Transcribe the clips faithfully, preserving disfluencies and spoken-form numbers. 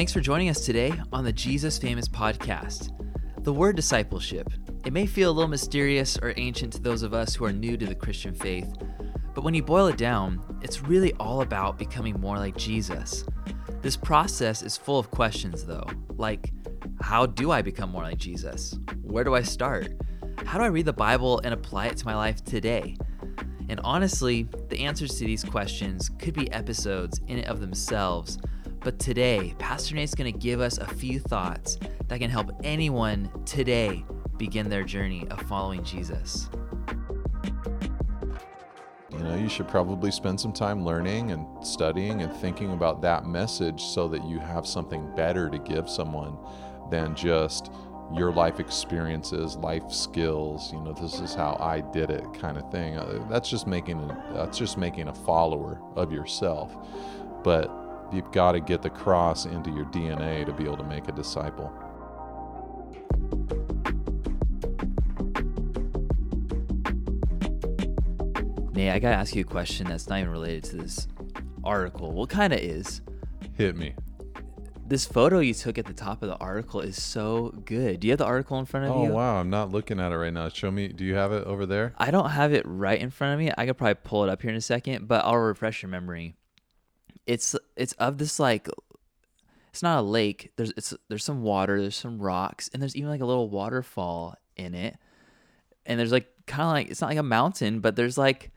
Thanks for joining us today on the Jesus Famous Podcast. The word discipleship, it may feel a little mysterious or ancient to those of us who are new to the Christian faith, but when you boil it down, it's really all about becoming more like Jesus. This process is full of questions though, like how do I become more like Jesus? Where do I start? How do I read the Bible and apply it to my life today? And honestly, the answers to these questions could be episodes in and of themselves, but today, Pastor Nate's gonna give us a few thoughts that can help anyone today begin their journey of following Jesus. You know, you should probably spend some time learning and studying and thinking about that message so that you have something better to give someone than just your life experiences, life skills, you know, this is how I did it kind of thing. That's just making, that's just making a follower of yourself. But you've got to get the cross into your D N A to be able to make a disciple. Nate, I got to ask you a question that's not even related to this article. Well, kind of is. Hit me. This photo you took at the top of the article is so good. Do you have the article in front of oh, you? Oh, wow. I'm not looking at it right now. Show me. Do you have it over there? I don't have it right in front of me. I could probably pull it up here in a second, but I'll refresh your memory. It's it's of this, like, it's not a lake. There's it's there's some water. There's some rocks. And there's even, like, a little waterfall in it. And there's, like, kind of like, it's not like a mountain, but there's, like,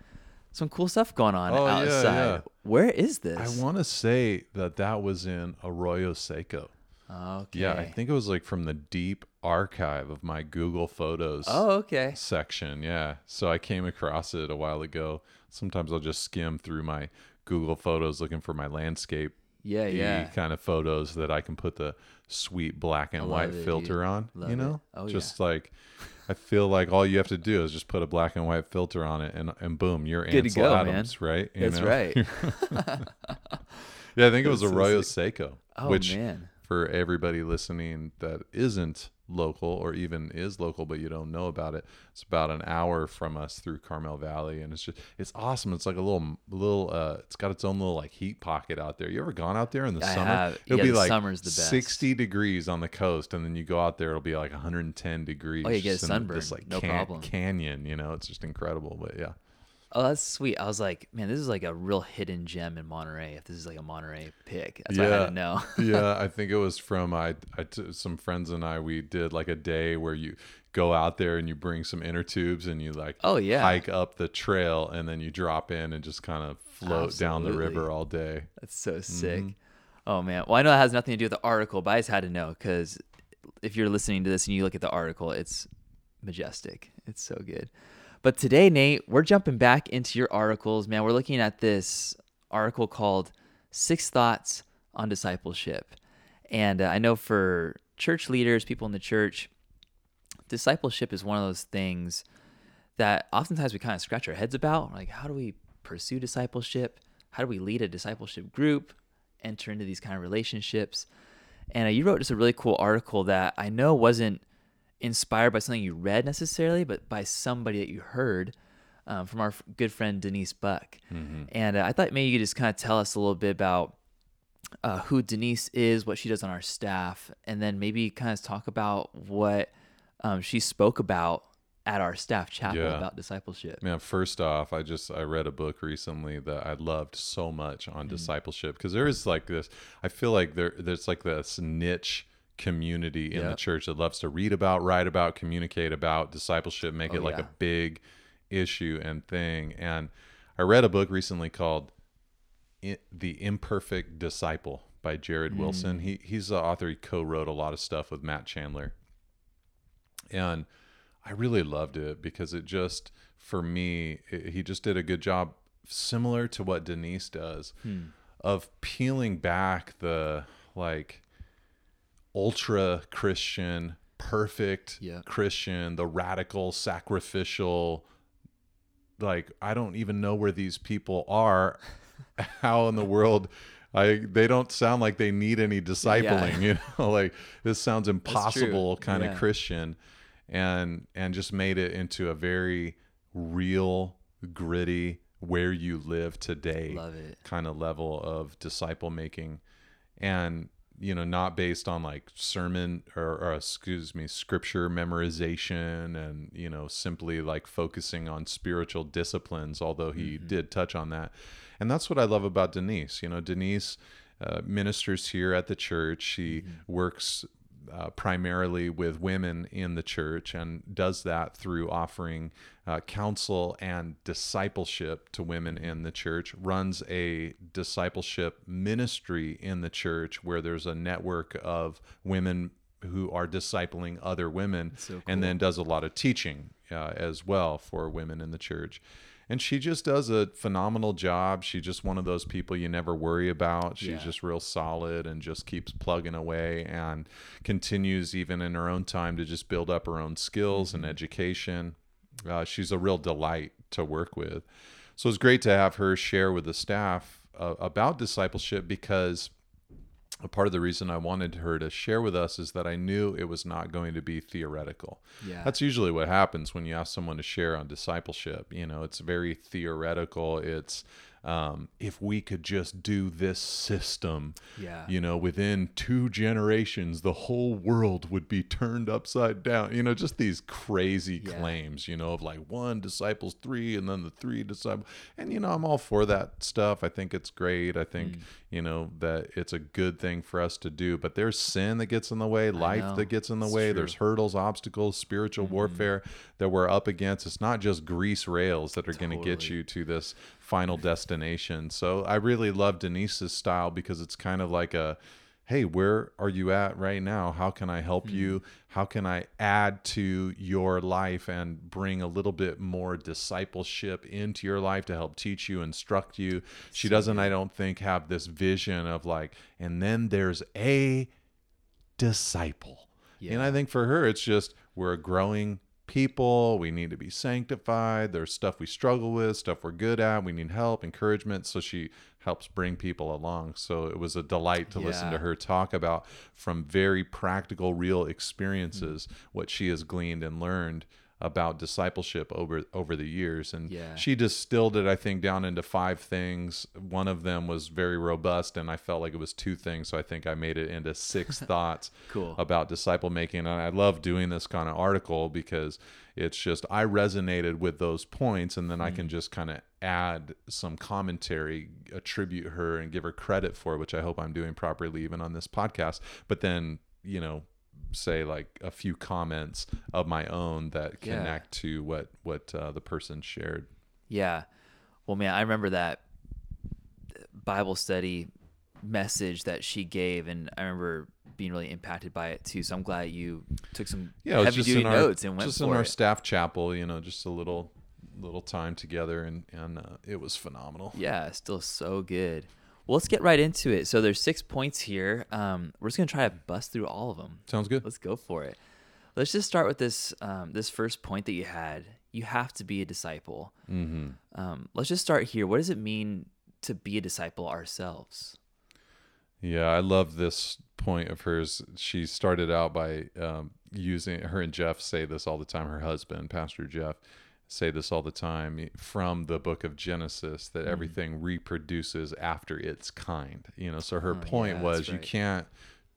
some cool stuff going on oh, outside. Yeah, yeah. Where is this? I want to say that that was in Arroyo Seco. Okay. Yeah, I think it was like from the deep archive of my Google Photos. Oh, okay. Section, yeah. So I came across it a while ago. Sometimes I'll just skim through my Google Photos looking for my landscape. Yeah, yeah. Kind of photos that I can put the sweet black and white it, filter dude. on. Love you know, it. Oh, just yeah. like. I feel like all you have to do is just put a black and white filter on it, and, and boom, you're Good Ansel go, Adams, man. right? You That's know? right. yeah, I think it was Arroyo Seco, oh, which man. for everybody listening that isn't local or even is local but you don't know about it, it's about an hour from us through Carmel Valley, and it's just it's awesome. It's like a little little. Uh, it's got its own little like heat pocket out there. You ever gone out there in the I summer? Have. It'll yeah, be like summer's the best. sixty degrees on the coast, and then you go out there, it'll be like one hundred ten degrees. Oh, you get a sunburn. This like no can- problem. Canyon, you know, it's just incredible. But yeah. Oh, that's sweet. I was like, man, this is like a real hidden gem in Monterey. If this is like a Monterey pick, that's yeah. what I had to know. yeah, I think it was from I, I t- some friends and I, we did like a day where you go out there and you bring some inner tubes and you like oh, yeah. hike up the trail and then you drop in and just kind of float Absolutely. down the river all day. That's so sick. Mm-hmm. Oh, man. Well, I know it has nothing to do with the article, but I just had to know because if you're listening to this and you look at the article, it's majestic. It's so good. But today, Nate, we're jumping back into your articles, man. We're looking at this article called Six Thoughts on Discipleship. And uh, I know for church leaders, people in the church, discipleship is one of those things that oftentimes we kind of scratch our heads about. We're like, how do we pursue discipleship? How do we lead a discipleship group, enter into these kind of relationships? And uh, you wrote just a really cool article that I know wasn't inspired by something you read necessarily, but by somebody that you heard um, from our f- good friend Denise Buck. Mm-hmm. And uh, I thought maybe you could just kind of tell us a little bit about uh, who Denise is, what she does on our staff, and then maybe kind of talk about what um, she spoke about at our staff chapel yeah. about discipleship. Man, first off, I just, I read a book recently that I loved so much on mm-hmm. discipleship because there is like this, I feel like there there's like this niche community in yep. the church that loves to read about, write about, communicate about discipleship, make oh, it like yeah. a big issue and thing. And I read a book recently called I- The Imperfect Disciple by Jared mm. Wilson. He he's the author. He co-wrote a lot of stuff with Matt Chandler. And I really loved it because it just, for me, it, he just did a good job, similar to what Denise does, mm. of peeling back the like ultra Christian, perfect yeah. Christian, the radical, sacrificial, like, I don't even know where these people are. How in the world? I They don't sound like they need any discipling, yeah. you know, like this sounds impossible kind yeah. of Christian, and, and just made it into a very real, gritty, where you live today kind of level of disciple making. And you know, not based on like sermon or, or excuse me, scripture memorization and, you know, simply like focusing on spiritual disciplines, although he mm-hmm. did touch on that. And that's what I love about Denise. You know, Denise uh, ministers here at the church. She mm-hmm. works uh, primarily with women in the church and does that through offering uh, counsel and discipleship to women in the church, runs a discipleship ministry in the church where there's a network of women who are discipling other women, so cool. and then does a lot of teaching uh, as well for women in the church. And she just does a phenomenal job. She's just one of those people you never worry about. She's yeah. just real solid and just keeps plugging away and continues even in her own time to just build up her own skills mm-hmm. and education. Uh, she's a real delight to work with. So it's great to have her share with the staff uh, about discipleship, because a part of the reason I wanted her to share with us is that I knew it was not going to be theoretical. Yeah. That's usually what happens when you ask someone to share on discipleship. You know, it's very theoretical. It's um, if we could just do this system, yeah. you know, within two generations, the whole world would be turned upside down. You know, just these crazy yeah. claims, you know, of like one disciples three and then the three disciples. And, you know, I'm all for that stuff. I think it's great. I think, mm. you know, that it's a good thing for us to do, but there's sin that gets in the way, life that gets in the it's way, true. There's hurdles, obstacles, spiritual mm-hmm. warfare that we're up against. It's not just grease rails that are totally. going to get you to this final destination. So I really love Denise's style, because it's kind of like a, hey, where are you at right now? How can I help mm-hmm. you? How can I add to your life and bring a little bit more discipleship into your life to help teach you, instruct you? She doesn't, I don't think, have this vision of like, and then there's a disciple. Yeah. And I think for her, it's just, we're a growing people. We need to be sanctified. There's stuff we struggle with, stuff we're good at. We need help, encouragement. So she helps bring people along. So it was a delight to yeah. listen to her talk about, from very practical, real experiences, mm-hmm. what she has gleaned and learned about discipleship over over the years. And yeah. she distilled it, I think, down into five things. One of them was very robust, and I felt like it was two things, so I think I made it into six thoughts cool. about disciple making. And I love doing this kind of article, because it's just, I resonated with those points, and then mm. I can just kind of add some commentary, attribute her and give her credit for, which I hope I'm doing properly even on this podcast. But then, you know, say like a few comments of my own that connect yeah. to what what uh, the person shared. Yeah. Well, man, I remember that Bible study message that she gave, and I remember being really impacted by it too. So I'm glad you took some yeah, heavy duty notes and went just for it. Just in our staff chapel, you know, just a little little time together, and and uh, it was phenomenal. Yeah, still so good. Well, let's get right into it. So there's six points here. Um, we're just going to try to bust through all of them. Sounds good. Let's go for it. Let's just start with this um, this first point that you had. You have to be a disciple. Mm-hmm. Um, let's just start here. What does it mean to be a disciple ourselves? Yeah, I love this point of hers. She started out by um, using, her and Jeff say this all the time, her husband, Pastor Jeff, say this all the time, from the book of Genesis, that mm. everything reproduces after its kind. You know, so her oh, point yeah, was right. you can't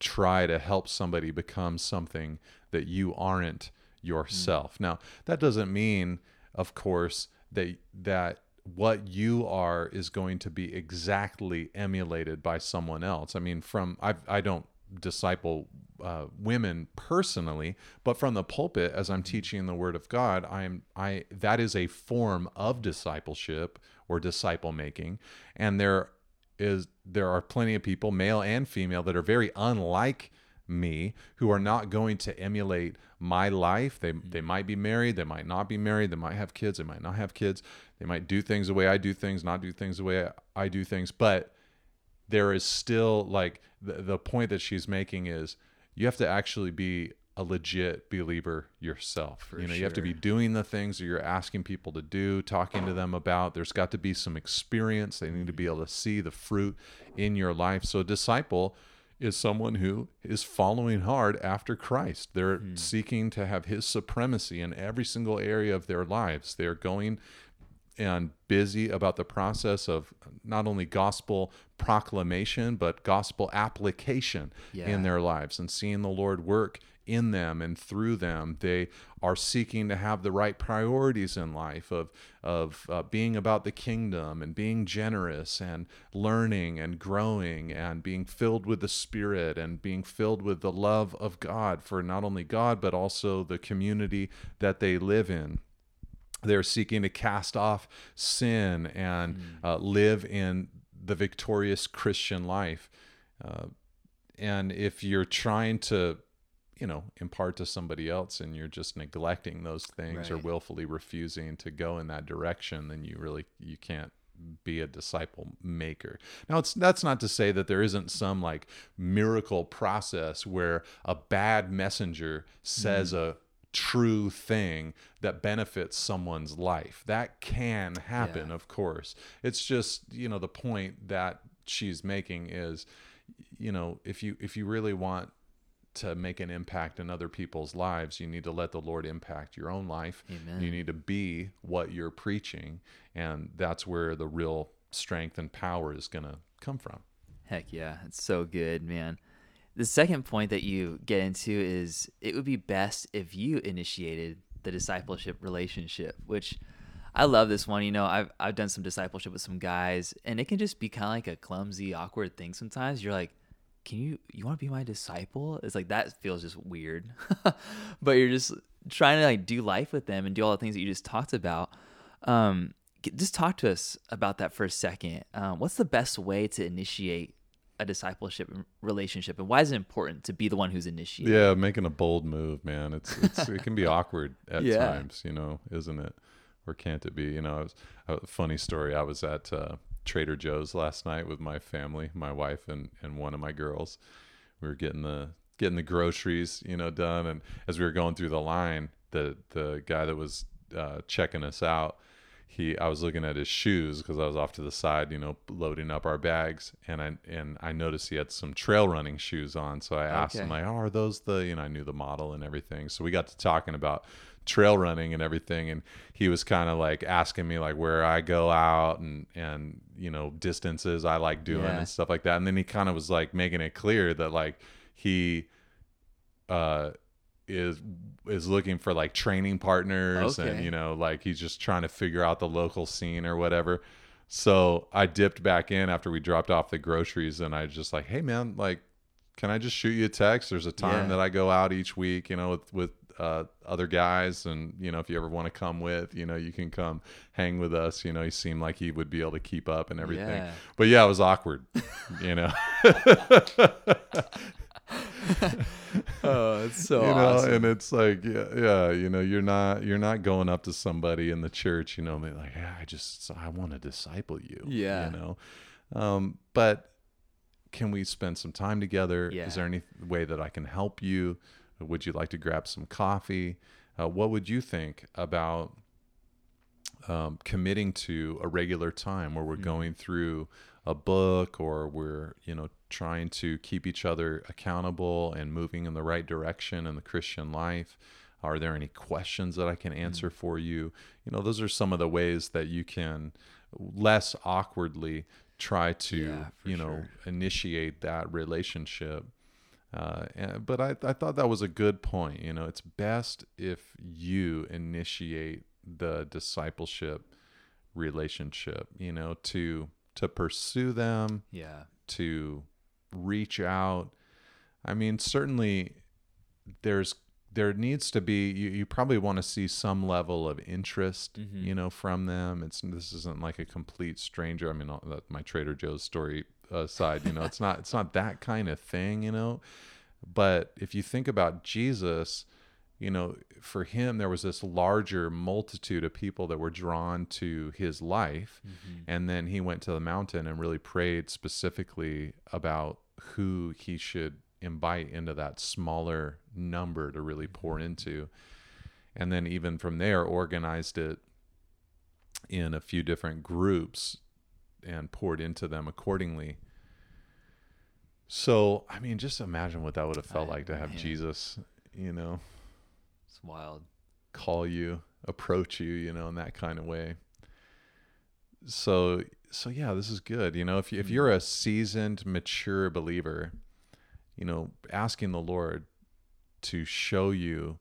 try to help somebody become something that you aren't yourself. Mm. Now, that doesn't mean, of course, that that what you are is going to be exactly emulated by someone else. I mean, from I I don't disciple uh, women personally, but from the pulpit, as I'm teaching the Word of God, I'm I that is a form of discipleship or disciple making, and there is there are plenty of people, male and female, that are very unlike me, who are not going to emulate my life. They they might be married, they might not be married, they might have kids, they might not have kids, they might do things the way I do things, not do things the way I, I do things, but there is still like the, the point that she's making is you have to actually be a legit believer yourself. For you know, sure. you have to be doing the things that you're asking people to do, talking to them about. There's got to be some experience. They need to be able to see the fruit in your life. So a disciple is someone who is following hard after Christ. They're mm. seeking to have his supremacy in every single area of their lives. They're going and busy about the process of not only gospel proclamation, but gospel application yeah. in their lives and seeing the Lord work in them and through them. They are seeking to have the right priorities in life of of uh, being about the kingdom and being generous and learning and growing and being filled with the Spirit and being filled with the love of God for not only God, but also the community that they live in. They're seeking to cast off sin and mm. uh, live in the victorious Christian life. Uh, and if you're trying to you know, impart to somebody else and you're just neglecting those things right. or willfully refusing to go in that direction, then you really, you can't be a disciple maker. Now it's, that's not to say that there isn't some like miracle process where a bad messenger says mm. a true thing that benefits someone's life. That can happen, yeah. of course. It's just, you know, the point that she's making is, you know, if you, if you really want to make an impact in other people's lives, you need to let the Lord impact your own life. Amen. You need to be what you're preaching, and that's where the real strength and power is going to come from. Heck yeah, it's so good, man. The second point that you get into is it would be best if you initiated the discipleship relationship, which I love this one. You know, I've I've done some discipleship with some guys, and it can just be kind of like a clumsy, awkward thing sometimes. You're like, can you, you want to be my disciple? It's like, that feels just weird, but you're just trying to like do life with them and do all the things that you just talked about. Um, just talk to us about that for a second. Um, what's the best way to initiate a discipleship relationship, and why is it important to be the one who's initiating? Yeah. Making a bold move, man. It's, it's it can be awkward at yeah. times, you know, isn't it? Or can't it be? You know, it was a funny story. I was at, uh, Trader Joe's last night with my family, my wife and and one of my girls. We were getting the getting the groceries, you know, done, and as we were going through the line, the the guy that was uh checking us out, he I was looking at his shoes because I was off to the side, you know, loading up our bags, and I and I noticed he had some trail running shoes on, so I asked okay. him like, "Oh, are those the?" You know, I knew the model and everything, so we got to talking about trail running and everything, and he was kind of like asking me like where I go out and and you know distances I like doing yeah. and stuff like that, and then he kind of was like making it clear that like he uh is is looking for like training partners okay. and you know like he's just trying to figure out the local scene or whatever. So I dipped back in after we dropped off the groceries, and I just like, hey man, like can I just shoot you a text? There's a time yeah. that I go out each week, you know, with with uh other guys, and you know if you ever want to come with, you know you can come hang with us. You know he seemed like he would be able to keep up and everything, yeah. but yeah, it was awkward. you know oh it's so you awesome. Know, and it's like yeah, yeah you know you're not you're not going up to somebody in the church, you know and they're like, yeah, I just I want to disciple you, yeah you know um but can we spend some time together? yeah. Is there any way that I can help you? Would you like to grab some coffee? Uh, what would you think about um, committing to a regular time where we're mm-hmm. going through a book, or we're, you know, trying to keep each other accountable and moving in the right direction in the Christian life? Are there any questions that I can answer mm-hmm. for you? You know, those are some of the ways that you can less awkwardly try to, yeah, you know, sure. initiate that relationship. Uh, and, but I, I thought that was a good point. You know, it's best if you initiate the discipleship relationship, you know, to, to pursue them, yeah, to reach out. I mean, certainly there's, there needs to be, you, you probably want to see some level of interest, mm-hmm. you know, from them. It's, this isn't like a complete stranger. I mean, my Trader Joe's story Uh, side, you know, it's not, it's not that kind of thing, you know, but if you think about Jesus, you know, for him, there was this larger multitude of people that were drawn to his life. Mm-hmm. And then he went to the mountain and really prayed specifically about who he should invite into that smaller number to really pour into. And then even from there, organized it in a few different groups and poured into them accordingly. So, I mean, just imagine what that would have felt I, like to have man. Jesus, you know, it's wild, call you, approach you, you know, in that kind of way. so so yeah, this is good. You know, if you, if you're a seasoned, mature believer, you know, asking the Lord to show you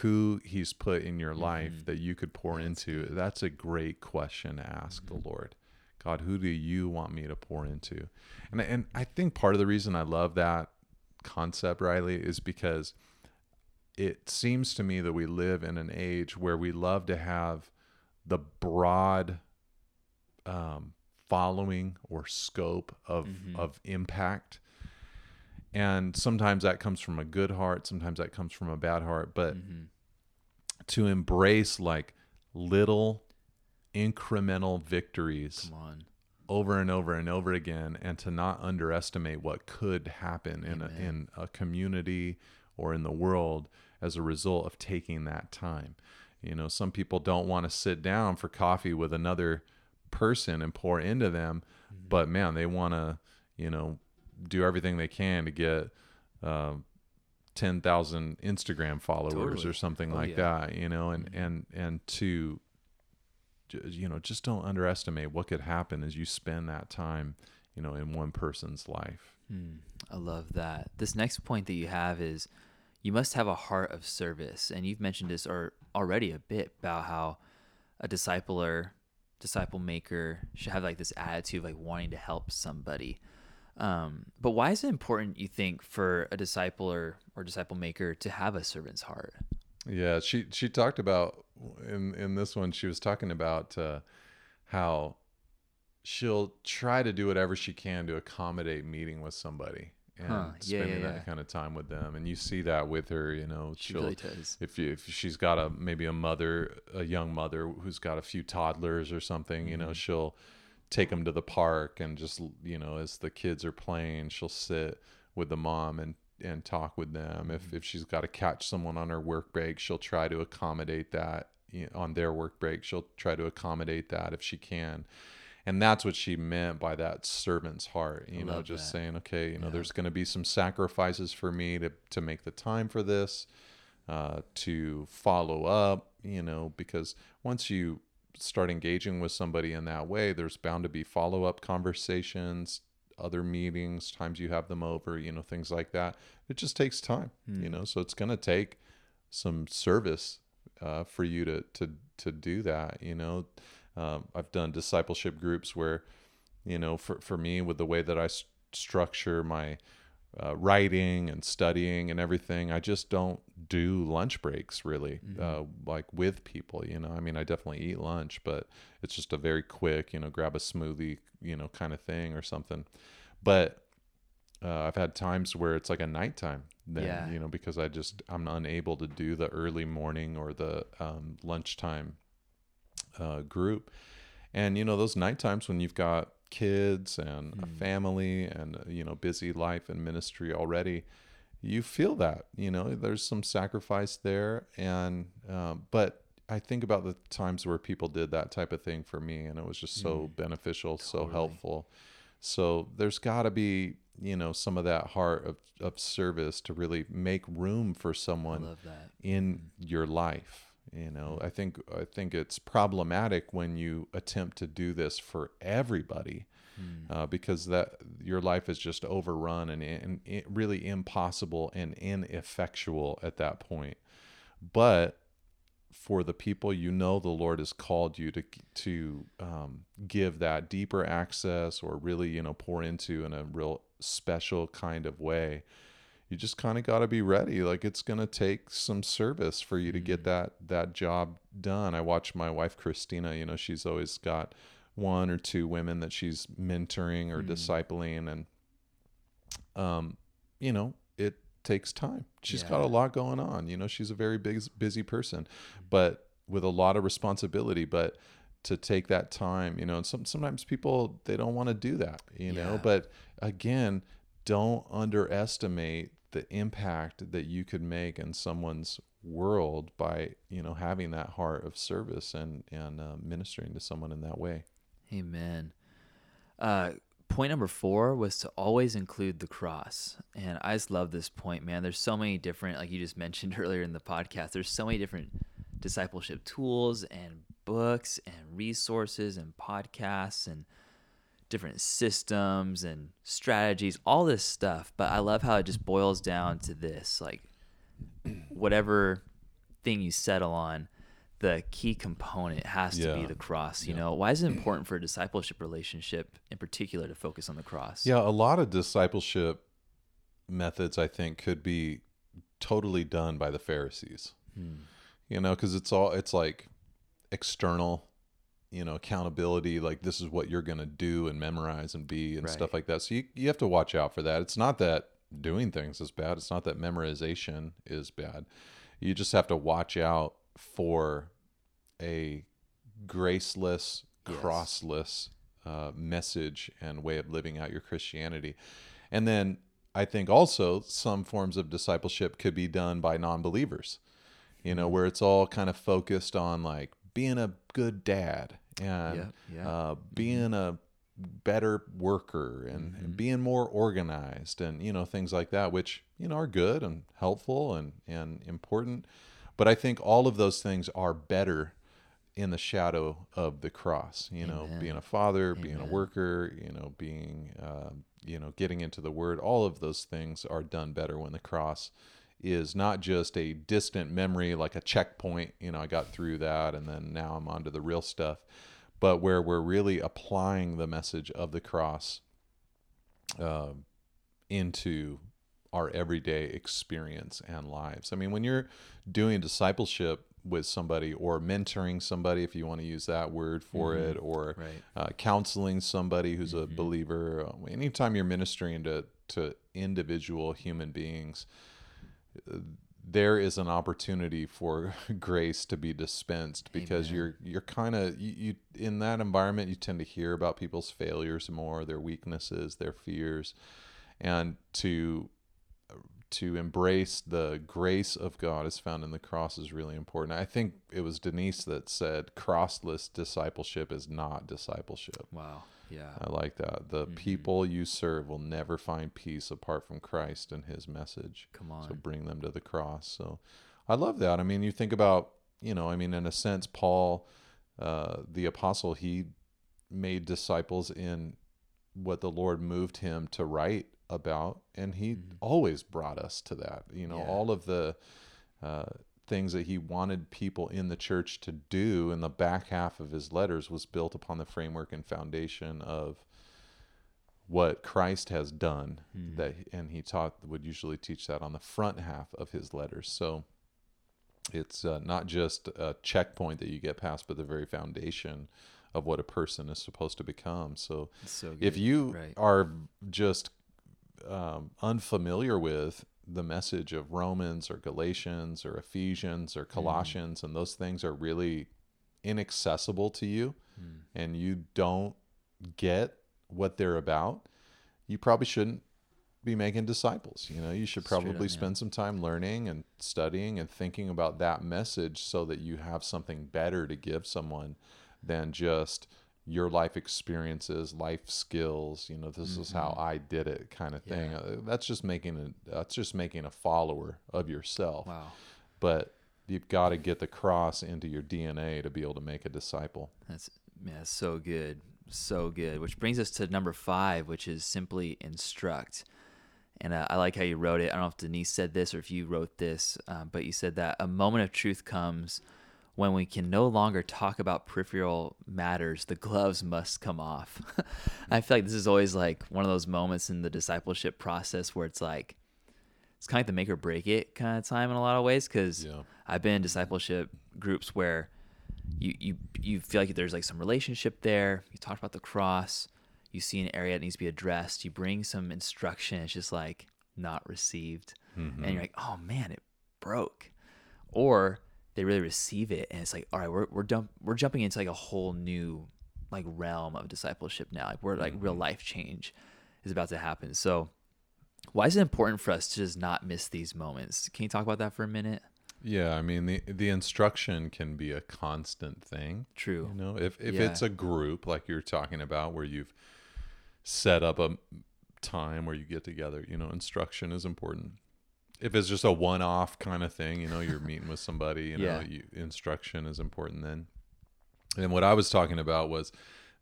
who He's put in your life mm-hmm. that you could pour into, that's a great question to ask mm-hmm. the Lord. God, who do you want me to pour into? And and I think part of the reason I love that concept, Riley, is because it seems to me that we live in an age where we love to have the broad um, following or scope of mm-hmm. of impact. And sometimes that comes from a good heart, sometimes that comes from a bad heart, but mm-hmm. to embrace like little incremental victories over and over and over again, and to not underestimate what could happen in a, in a community or in the world as a result of taking that time. You know, some people don't want to sit down for coffee with another person and pour into them, mm-hmm. but man, they want to, you know, do everything they can to get uh, ten thousand Instagram followers totally. or something oh, like yeah. that, you know, and, mm-hmm. and, and to, you know, just don't underestimate what could happen as you spend that time, you know, in one person's life. Mm, I love that. This next point that you have is you must have a heart of service. And you've mentioned this or already a bit about how a discipler, disciple maker should have like this attitude of like wanting to help somebody. Um, but why is it important, you think, for a discipler or disciple maker to have a servant's heart? Yeah, she she talked about in in this one. She was talking about uh, how she'll try to do whatever she can to accommodate meeting with somebody and huh, yeah, spending yeah, yeah. that kind of time with them. And you see that with her, you know. She really does. If you, if she's got a maybe a mother, a young mother who's got a few toddlers or something, mm-hmm. you know, she'll take them to the park and just, you know, as the kids are playing, she'll sit with the mom and. and talk with them. If, mm-hmm. if she's got to catch someone on her work break, she'll try to accommodate that you know, on their work break. She'll try to accommodate that if she can. And that's what she meant by that servant's heart, you I know, just that. saying, okay, you know, yeah. there's going to be some sacrifices for me to, to make the time for this, uh, to follow up, you know, because once you start engaging with somebody in that way, there's bound to be follow-up conversations, other meetings, times you have them over, you know, things like that. It just takes time, mm. you know, so it's going to take some service uh, for you to, to, to do that. You know, um, I've done discipleship groups where, you know, for, for me, with the way that I s- structure my uh, writing and studying and everything, I just don't do lunch breaks really, mm-hmm. uh, like with people, you know, I mean, I definitely eat lunch, but it's just a very quick, you know, grab a smoothie, you know, kind of thing or something. But uh, I've had times where it's like a nighttime then, yeah. you know, because I just, I'm unable to do the early morning or the um, lunchtime uh, group. And, you know, those night times when you've got kids and mm. a family and, you know, busy life and ministry already, you feel that, you know, there's some sacrifice there. And, uh, but I think about the times where people did that type of thing for me, and it was just so mm, beneficial, totally. so helpful. So there's gotta be, you know, some of that heart of, of service to really make room for someone in mm. your life. You know, I think, I think it's problematic when you attempt to do this for everybody, mm. uh, because that your life is just overrun and, and it really impossible and ineffectual at that point. But for the people, you know, the Lord has called you to to um, give that deeper access or really, you know, pour into in a real special kind of way. You just kind of got to be ready. Like it's going to take some service for you to get that that job done. I watch my wife, Christina, you know, she's always got one or two women that she's mentoring or mm. discipling. And, um, you know, it takes time. She's yeah. got a lot going on. You know, she's a very big, busy person, but with a lot of responsibility. But to take that time, you know, and some, sometimes people, they don't want to do that, you yeah. know, but again, don't underestimate the impact that you could make in someone's world by, you know, having that heart of service and, and uh, ministering to someone in that way. Amen. Uh, point number four was to always include the cross. And I just love this point, man. There's so many different, like you just mentioned earlier in the podcast, there's so many different discipleship tools and books and resources and podcasts and different systems and strategies, all this stuff. But I love how it just boils down to this, like whatever thing you settle on, the key component has yeah. to be the cross. You yeah. know, why is it important for a discipleship relationship in particular to focus on the cross? Yeah. A lot of discipleship methods, I think, could be totally done by the Pharisees, hmm. you know, cause it's all, it's like external, you know, accountability, like this is what you're going to do and memorize and be and right. stuff like that. So you, you have to watch out for that. It's not that doing things is bad. It's not that memorization is bad. You just have to watch out for a graceless, yes. crossless uh, message and way of living out your Christianity. And then I think also some forms of discipleship could be done by non-believers, you know, mm-hmm. where it's all kind of focused on like being a good dad and yeah, yeah. Uh, being mm-hmm. a better worker and, mm-hmm. and being more organized and, you know, things like that, which, you know, are good and helpful and, and important. But I think all of those things are better in the shadow of the cross, you know, Amen. Being a father, Amen. Being a worker, you know, being, uh, you know, getting into the word, all of those things are done better when the cross is not just a distant memory, like a checkpoint, you know, I got through that and then now I'm onto the real stuff, but where we're really applying the message of the cross uh, into our everyday experience and lives. I mean, when you're doing discipleship with somebody or mentoring somebody, if you want to use that word for mm-hmm. it, or right. uh, counseling somebody who's mm-hmm. a believer, anytime you're ministering to, to individual human beings, there is an opportunity for grace to be dispensed because Amen. you're you're kind of you, you in that environment. You tend to hear about people's failures more, their weaknesses, their fears, and to to embrace the grace of God as found in the cross is really important. I think it was Denise that said, "Crossless discipleship is not discipleship." Wow. Yeah. I like that. The mm-hmm. people you serve will never find peace apart from Christ and his message. Come on. So bring them to the cross. So I love that. I mean, you think about, you know, I mean, in a sense, Paul, uh, the apostle, he made disciples in what the Lord moved him to write about. And he mm-hmm. always brought us to that, you know, yeah. all of the, uh, things that he wanted people in the church to do in the back half of his letters was built upon the framework and foundation of what Christ has done mm. that, and he taught, would usually teach that on the front half of his letters. So it's uh, not just a checkpoint that you get past, but the very foundation of what a person is supposed to become. So, so if you right. are just um, unfamiliar with the message of Romans or Galatians or Ephesians or Colossians, mm. and those things are really inaccessible to you, mm. and you don't get what they're about, you probably shouldn't be making disciples. You know, you should probably Straight on, spend yeah. some time learning and studying and thinking about that message so that you have something better to give someone than just your life experiences, life skills, you know, this mm-hmm. is how I did it kind of thing. Yeah. That's just making a, that's just making a follower of yourself. Wow. But you've got to get the cross into your D N A to be able to make a disciple. That's, man, that's so good. So good. Which brings us to number five, which is simply instruct. And uh, I like how you wrote it. I don't know if Denise said this or if you wrote this, uh, but you said that a moment of truth comes when we can no longer talk about peripheral matters, the gloves must come off. I feel like this is always like one of those moments in the discipleship process where it's like, it's kind of like the make or break it kind of time in a lot of ways. Cause yeah. I've been in discipleship groups where you, you, you feel like there's like some relationship there. You talked about the cross, you see an area that needs to be addressed. You bring some instruction. It's just like not received. Mm-hmm. And you're like, oh man, it broke. Or they really receive it, and it's like, all right, we're we're dump, we're jumping into like a whole new like realm of discipleship now. Like we're like real life change is about to happen. So, why is it important for us to just not miss these moments? Can you talk about that for a minute? Yeah, I mean the the instruction can be a constant thing. True. You know, if if yeah. it's a group like you're talking about where you've set up a time where you get together, you know, instruction is important. If it's just a one-off kind of thing, you know, you're meeting with somebody, you know, yeah. you, instruction is important then. And what I was talking about was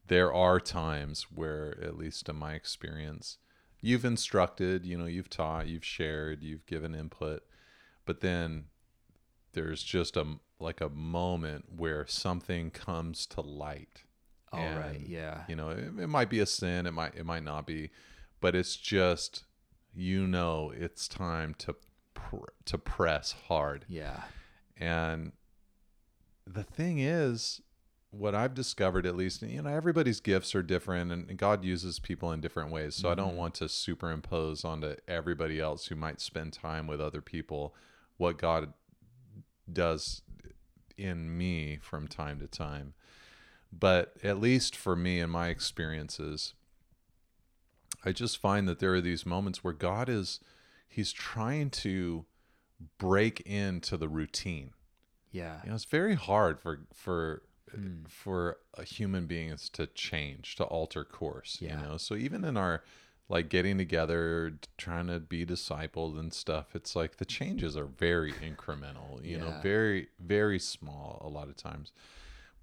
there are times where, at least in my experience, you've instructed, you know, you've taught, you've shared, you've given input, but then there's just a like a moment where something comes to light. All and, right, yeah. You know, it, it might be a sin, it might it might not be, but it's just, you know, it's time to pr- to press hard. Yeah. And the thing is, what I've discovered, at least, you know, everybody's gifts are different and God uses people in different ways. So mm-hmm. I don't want to superimpose onto everybody else who might spend time with other people what God does in me from time to time. But at least for me and my experiences, I just find that there are these moments where God is, he's trying to break into the routine. Yeah. You know, it's very hard for, for, Mm. for a human beings to change, to alter course, yeah. you know? So even in our like getting together, trying to be discipled and stuff, it's like the changes are very incremental, you yeah. know, very, very small a lot of times.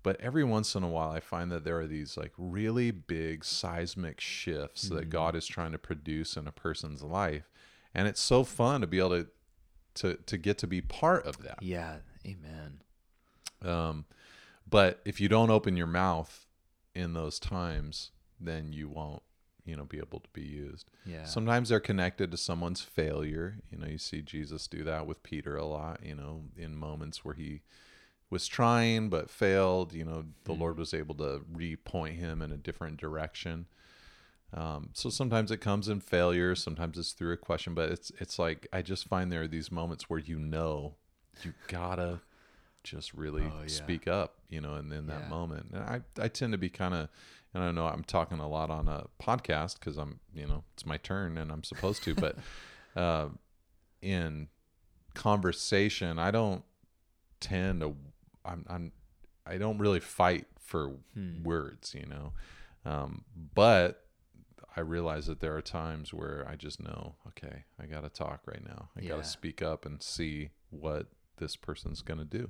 But every once in a while, I find that there are these like really big seismic shifts mm-hmm. that God is trying to produce in a person's life. And it's so fun to be able to, to, to get to be part of that. Yeah. Amen. Um, But if you don't open your mouth in those times, then you won't, you know, be able to be used. Yeah. Sometimes they're connected to someone's failure. You know, you see Jesus do that with Peter a lot, you know, in moments where he was trying but failed, you know, the mm. Lord was able to repoint him in a different direction. Um, so sometimes it comes in failure. Sometimes it's through a question, but it's, it's like, I just find there are these moments where, you know, you gotta just really oh, yeah. speak up, you know, and in that yeah. moment. And I, I tend to be kind of, and I know I'm talking a lot on a podcast because I'm, you know, it's my turn and I'm supposed to, but uh, in conversation, I don't tend to, I'm, I'm, I don't really fight for hmm. words, you know, um, but I realize that there are times where I just know, okay, I got to talk right now. I yeah. got to speak up and see what this person's going to do.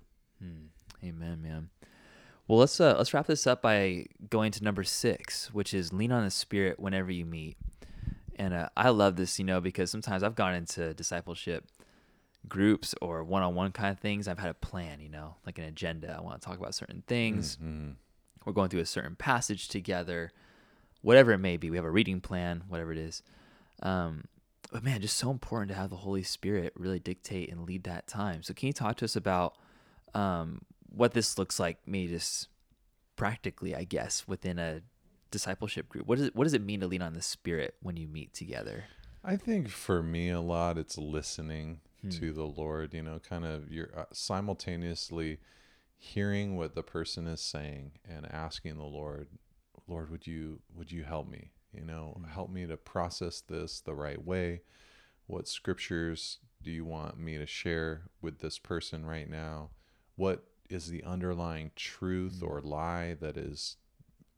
Amen, man. Well, let's uh, let's wrap this up by going to number six, which is lean on the Spirit whenever you meet. And uh, I love this, you know, because sometimes I've gone into discipleship groups or one-on-one kind of things. I've had a plan, you know, like an agenda. I want to talk about certain things. Mm-hmm. We're going through a certain passage together, whatever it may be. We have a reading plan, whatever it is. Um, but man, just so important to have the Holy Spirit really dictate and lead that time. So can you talk to us about Um, what this looks like, maybe just practically, I guess, within a discipleship group? What does it, what does it mean to lean on the Spirit when you meet together? I think for me a lot, it's listening hmm. to the Lord, you know, kind of you're simultaneously hearing what the person is saying and asking the Lord, Lord, would you, would you help me, you know, hmm. help me to process this the right way? What scriptures do you want me to share with this person right now? What is the underlying truth or lie that is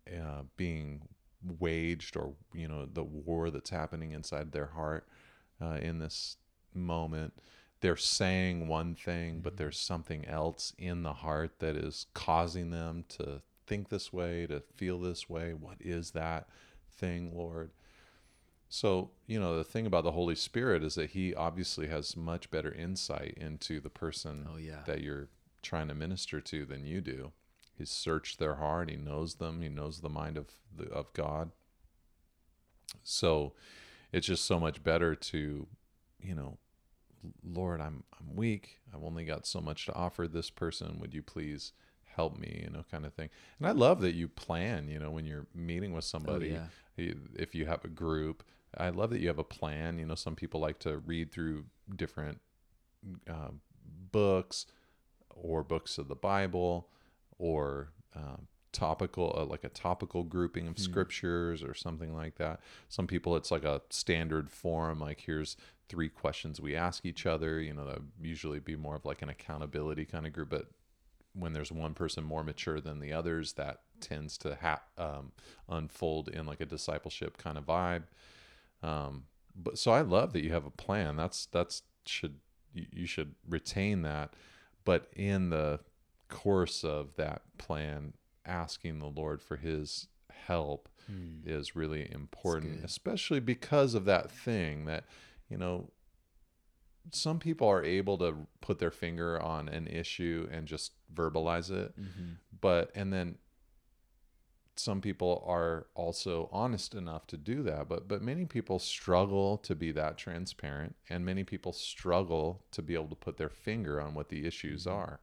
uh, being waged, or, you know, the war that's happening inside their heart uh, in this moment? They're saying one thing, but there's something else in the heart that is causing them to think this way, to feel this way. What is that thing, Lord? So, you know, the thing about the Holy Spirit is that he obviously has much better insight into the person oh, yeah. that you're trying to minister to than you do. He's searched their heart. He knows them. He knows the mind of the, of God. So it's just so much better to, you know, Lord, I'm I'm weak. I've only got so much to offer this person. Would you please help me? You know, kind of thing. And I love that you plan, you know, when you're meeting with somebody, oh, yeah. if you have a group, I love that you have a plan. You know, some people like to read through different uh, books, or books of the Bible, or um, topical, uh, like a topical grouping of mm. scriptures or something like that. Some people, it's like a standard form, like here's three questions we ask each other. You know, that would usually be more of like an accountability kind of group. But when there's one person more mature than the others, that tends to ha- um, unfold in like a discipleship kind of vibe. Um, but so I love that you have a plan. That's, that's should, you, you should retain that. But in the course of that plan, asking the Lord for his help mm. is really important, especially because of that thing that, you know, some people are able to put their finger on an issue and just verbalize it. Mm-hmm. But, and then some people are also honest enough to do that, but, but many people struggle to be that transparent, and many people struggle to be able to put their finger on what the issues are.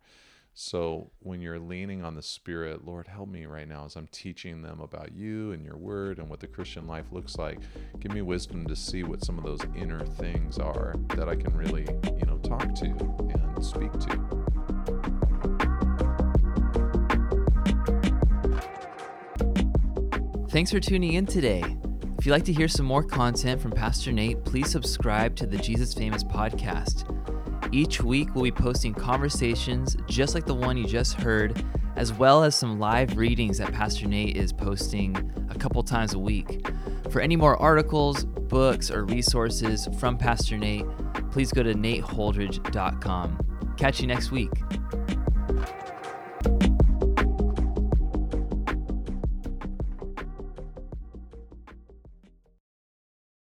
So when you're leaning on the Spirit, Lord, help me right now as I'm teaching them about you and your word and what the Christian life looks like. Give me wisdom to see what some of those inner things are that I can really, you know, talk to and speak to. Thanks for tuning in today. If you'd like to hear some more content from Pastor Nate, please subscribe to the Jesus Famous Podcast. Each week, we'll be posting conversations just like the one you just heard, as well as some live readings that Pastor Nate is posting a couple times a week. For any more articles, books, or resources from Pastor Nate, please go to nate holdridge dot com. Catch you next week.